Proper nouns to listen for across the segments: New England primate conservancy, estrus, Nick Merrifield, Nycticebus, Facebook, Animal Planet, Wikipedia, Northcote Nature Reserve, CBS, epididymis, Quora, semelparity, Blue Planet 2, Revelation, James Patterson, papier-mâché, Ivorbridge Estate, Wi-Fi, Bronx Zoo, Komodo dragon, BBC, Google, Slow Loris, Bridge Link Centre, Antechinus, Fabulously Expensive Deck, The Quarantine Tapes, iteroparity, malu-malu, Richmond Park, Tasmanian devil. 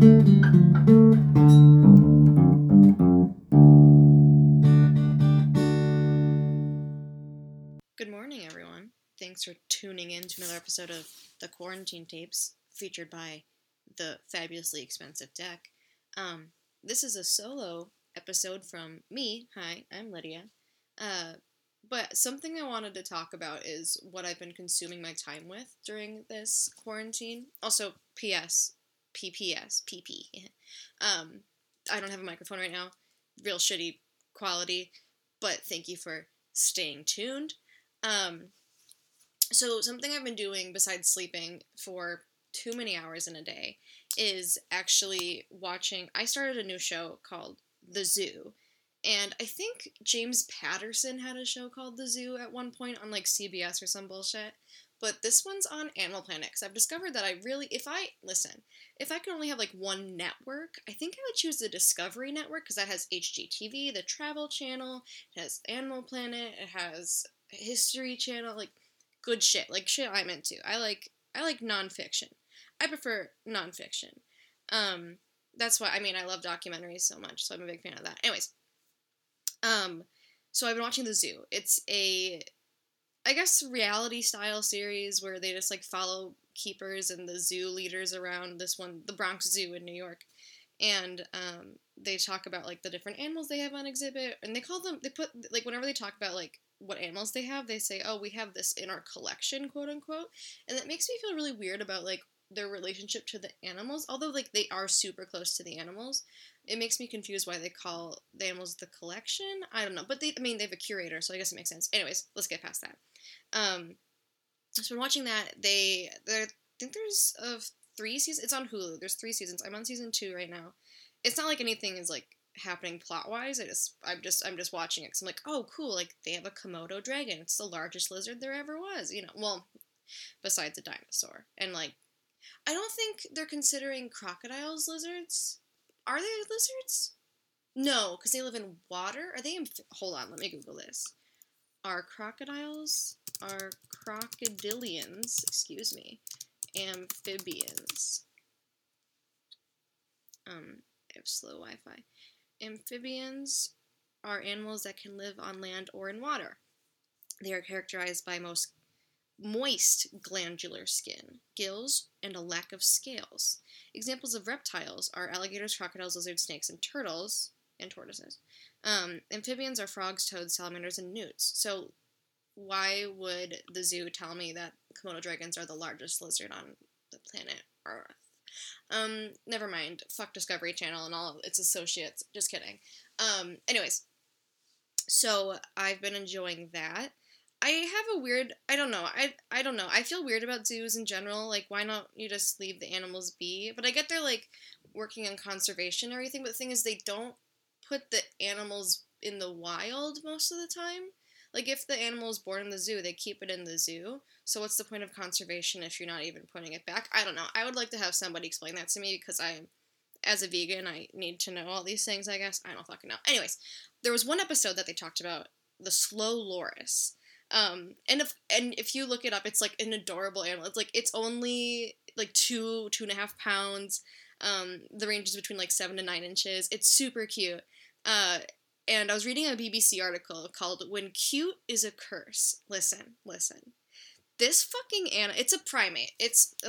Good morning, everyone. Thanks for tuning in to another episode of The Quarantine Tapes, featured by the Fabulously Expensive Deck. This is a solo episode from me. Hi, I'm Lydia. But something I wanted to talk about is what I've been consuming my time with during this quarantine. Also, PPS. I don't have a microphone right now. Real shitty quality. But thank you for staying tuned. So something I've been doing besides sleeping for too many hours in a day is actually watching. I started a new show called The Zoo. And I think James Patterson had a show called The Zoo at one point on, like, CBS or some bullshit. But this one's on Animal Planet, because I've discovered that if I could only have, like, one network, I think I would choose the Discovery Network, because that has HGTV, the Travel Channel, it has Animal Planet, it has History Channel, like, good shit. Like, shit I'm into. I like nonfiction. I prefer nonfiction. That's why, I love documentaries so much, so I'm a big fan of that. Anyways. So I've been watching The Zoo. It's a, I guess, reality-style series where they just, like, follow keepers and the zoo leaders around this one, the Bronx Zoo in New York, and, they talk about, like, the different animals they have on exhibit, and they call them, they put, like, whenever they talk about, like, what animals they have, they say, oh, we have this in our collection, quote-unquote, and that makes me feel really weird about, like, their relationship to the animals, although, like, they are super close to the animals. It makes me confused why they call the animals the collection. I don't know. But they have a curator, so I guess it makes sense. Anyways, let's get past that. So when watching that, I think there's 3 seasons. It's on Hulu. There's 3 seasons. I'm on season 2 right now. It's not like anything is, like, happening plot-wise. I'm just watching it because I'm like, oh, cool. Like, they have a Komodo dragon. It's the largest lizard there ever was. You know, well, besides a dinosaur. And, like, I don't think they're considering crocodiles lizards. Are they lizards? No, because they live in water. Are they hold on, let me Google this. Are crocodilians, amphibians? I have slow Wi-Fi. Amphibians are animals that can live on land or in water. They are characterized by moist glandular skin, gills, and a lack of scales. Examples of reptiles are alligators, crocodiles, lizards, snakes, and turtles, and tortoises. Amphibians are frogs, toads, salamanders, and newts. So why would the zoo tell me that Komodo dragons are the largest lizard on the planet Earth? Never mind. Fuck Discovery Channel and all of its associates. Just kidding. Anyways, so I've been enjoying that. I have a weird, I don't know. I feel weird about zoos in general. Like, why not you just leave the animals be? But I get they're, like, working on conservation and everything. But the thing is, they don't put the animals in the wild most of the time. Like, if the animal is born in the zoo, they keep it in the zoo. So what's the point of conservation if you're not even putting it back? I don't know. I would like to have somebody explain that to me because as a vegan, I need to know all these things, I guess. I don't fucking know. Anyways, there was one episode that they talked about, the Slow Loris. And if you look it up, it's, like, an adorable animal. It's, like, it's only, like, 2.5 pounds. The range is between, like, 7 to 9 inches. It's super cute. And I was reading a BBC article called When Cute is a Curse. Listen. This fucking animal, it's a primate.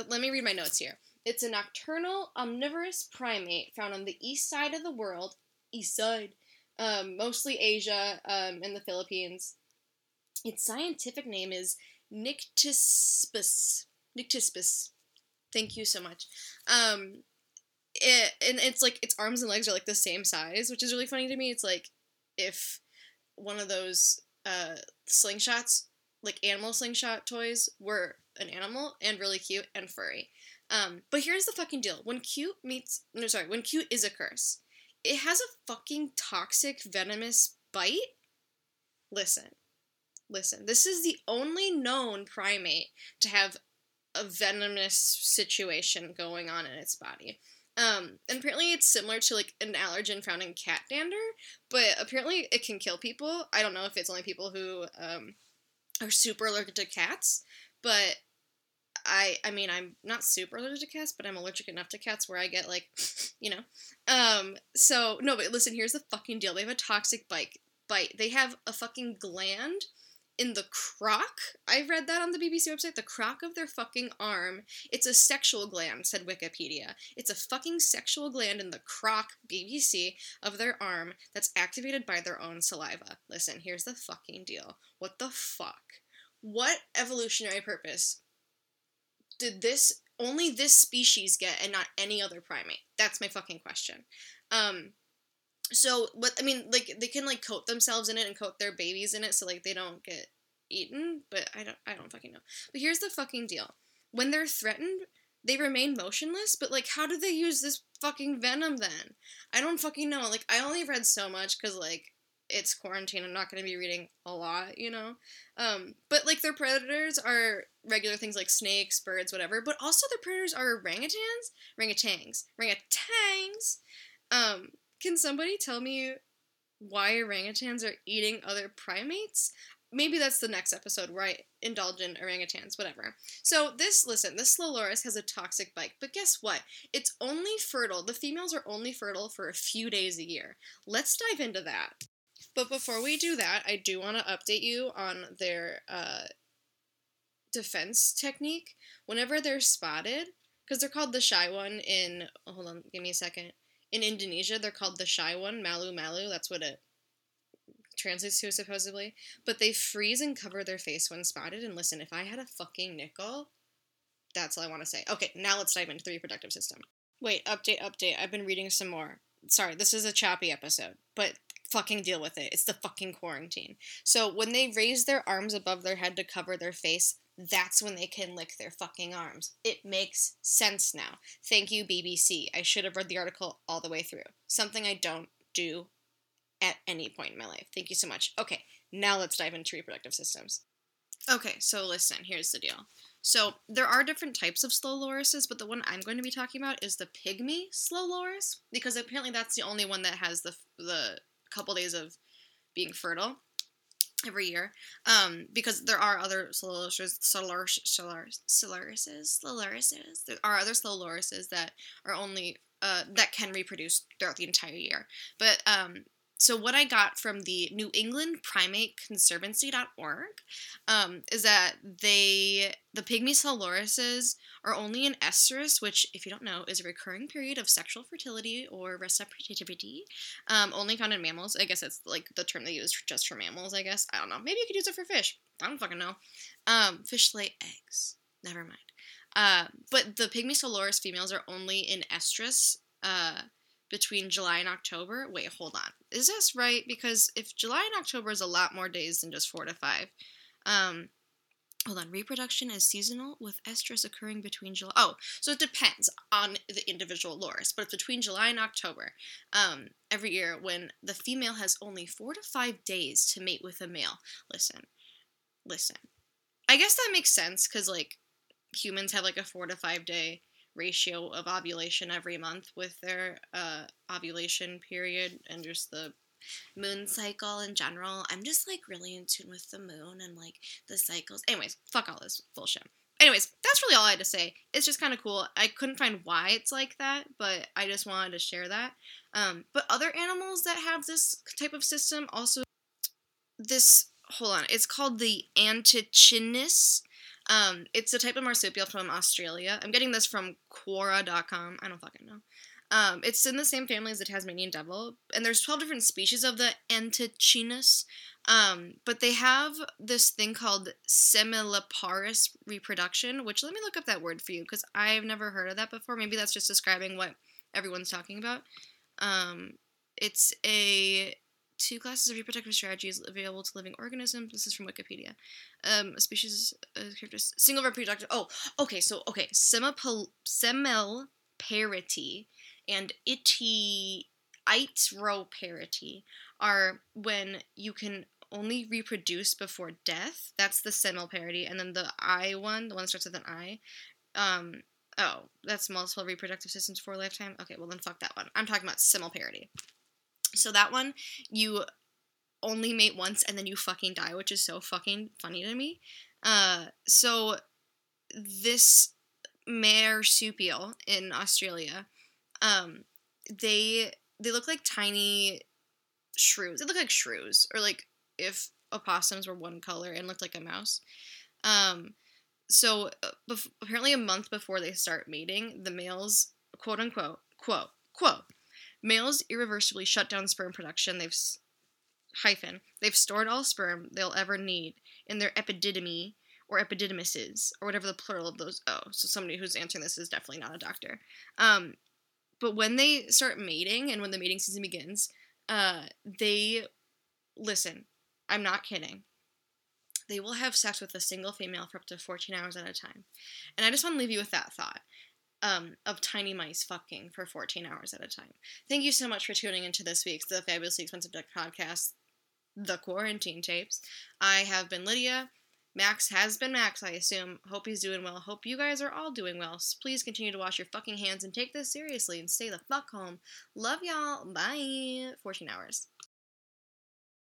Let me read my notes here. It's a nocturnal, omnivorous primate found on the east side of the world. Mostly Asia, and the Philippines. Its scientific name is Nycticebus. Thank you so much. And it's, like, its arms and legs are, like, the same size, which is really funny to me. It's, like, if one of those slingshots, like, animal slingshot toys were an animal and really cute and furry. But here's the fucking deal. When cute is a curse, it has a fucking toxic, venomous bite. Listen, this is the only known primate to have a venomous situation going on in its body. And apparently it's similar to, like, an allergen found in cat dander, but apparently it can kill people. I don't know if it's only people who are super allergic to cats, but I mean, I'm not super allergic to cats, but I'm allergic enough to cats where I get, like, you know. So, no, but listen, here's the fucking deal. They have a toxic bite. They have a fucking gland in the croc. I read that on the BBC website. The croc of their fucking arm. It's a sexual gland, said Wikipedia. It's a fucking sexual gland in the croc, BBC, of their arm that's activated by their own saliva. Listen, here's the fucking deal. What the fuck? What evolutionary purpose did only this species get and not any other primate? That's my fucking question. So, what, I mean, like, they can, like, coat themselves in it and coat their babies in it so, like, they don't get eaten, but I don't fucking know. But here's the fucking deal. When they're threatened, they remain motionless, but, like, how do they use this fucking venom then? I don't fucking know. Like, I only read so much because, like, it's quarantine. I'm not going to be reading a lot, you know? But, like, their predators are regular things like snakes, birds, whatever, but also their predators are orangutans. Can somebody tell me why orangutans are eating other primates? Maybe that's the next episode where I indulge in orangutans, whatever. So this Slow Loris has a toxic bite, but guess what? It's only fertile. The females are only fertile for a few days a year. Let's dive into that. But before we do that, I do want to update you on their defense technique. Whenever they're spotted, because they're called the shy one in, hold on, give me a second. In Indonesia, they're called the shy one, malu-malu. That's what it translates to, supposedly. But they freeze and cover their face when spotted. And listen, if I had a fucking nickel, that's all I want to say. Okay, now let's dive into the reproductive system. Wait, update. I've been reading some more. Sorry, this is a choppy episode, but fucking deal with it. It's the fucking quarantine. So when they raise their arms above their head to cover their face, that's when they can lick their fucking arms. It makes sense now. Thank you, BBC. I should have read the article all the way through. Something I don't do at any point in my life. Thank you so much. Okay, now let's dive into reproductive systems. Okay, so listen, here's the deal. So there are different types of slow lorises, but the one I'm going to be talking about is the pygmy slow loris, because apparently that's the only one that has the couple days of being fertile every year, because there are other slow lorises. There are other slow lorises that are only, that can reproduce throughout the entire year. But, so what I got from the New England primate conservancy.org, is that the pygmy slow lorises are only an estrus, which, if you don't know, is a recurring period of sexual fertility or reciprocity, only found in mammals. I guess that's, like, the term they use just for mammals, I guess. I don't know. Maybe you could use it for fish. I don't fucking know. Fish lay eggs. Never mind. But the pygmy slow loris females are only in estrus between July and October. Wait, hold on. Is this right? Because if July and October is a lot more days than just 4 to 5, hold on, reproduction is seasonal, with estrus occurring between July. Oh, so it depends on the individual loris, but it's between July and October every year, when the female has only 4 to 5 days to mate with a male. Listen. I guess that makes sense, because, like, humans have, like, a 4 to 5 day ratio of ovulation every month with their ovulation period and just the moon cycle in general. I'm just, like, really in tune with the moon and, like, the cycles. Anyways, fuck all this bullshit. Anyways, that's really all I had to say. It's just kind of cool. I couldn't find why it's like that, but I just wanted to share that. But other animals that have this type of system also, it's called the Antechinus. It's a type of marsupial from Australia. I'm getting this from Quora.com. I don't fucking know. It's in the same family as the Tasmanian devil, and there's 12 different species of the Antechinus, but they have this thing called semelparous reproduction, which, let me look up that word for you, because I've never heard of that before. Maybe that's just describing what everyone's talking about. It's a two classes of reproductive strategies available to living organisms. This is from Wikipedia. Species, single reproductive, semelparity and iteroparity are when you can only reproduce before death. That's the semelparity. And then the I one, the one that starts with an I, that's multiple reproductive systems for a lifetime. Okay, well then fuck that one. I'm talking about semelparity. So that one, you only mate once and then you fucking die, which is so fucking funny to me. So this marsupial in Australia, they look like tiny shrews. They look like shrews, or like if opossums were one color and looked like a mouse. So apparently a month before they start mating, the males, quote unquote, males irreversibly shut down sperm production. They've stored all sperm they'll ever need in their epididymi, or epididymises, or whatever the plural of those. Oh, so somebody who's answering this is definitely not a doctor. But when they start mating, and when the mating season begins, they, listen, I'm not kidding, they will have sex with a single female for up to 14 hours at a time. And I just want to leave you with that thought, of tiny mice fucking for 14 hours at a time. Thank you so much for tuning into this week's The Fabulously Expensive Deck podcast, The Quarantine Tapes. I have been Lydia. Max has been Max, I assume. Hope he's doing well. Hope you guys are all doing well. Please continue to wash your fucking hands and take this seriously and stay the fuck home. Love y'all. Bye. 14 hours.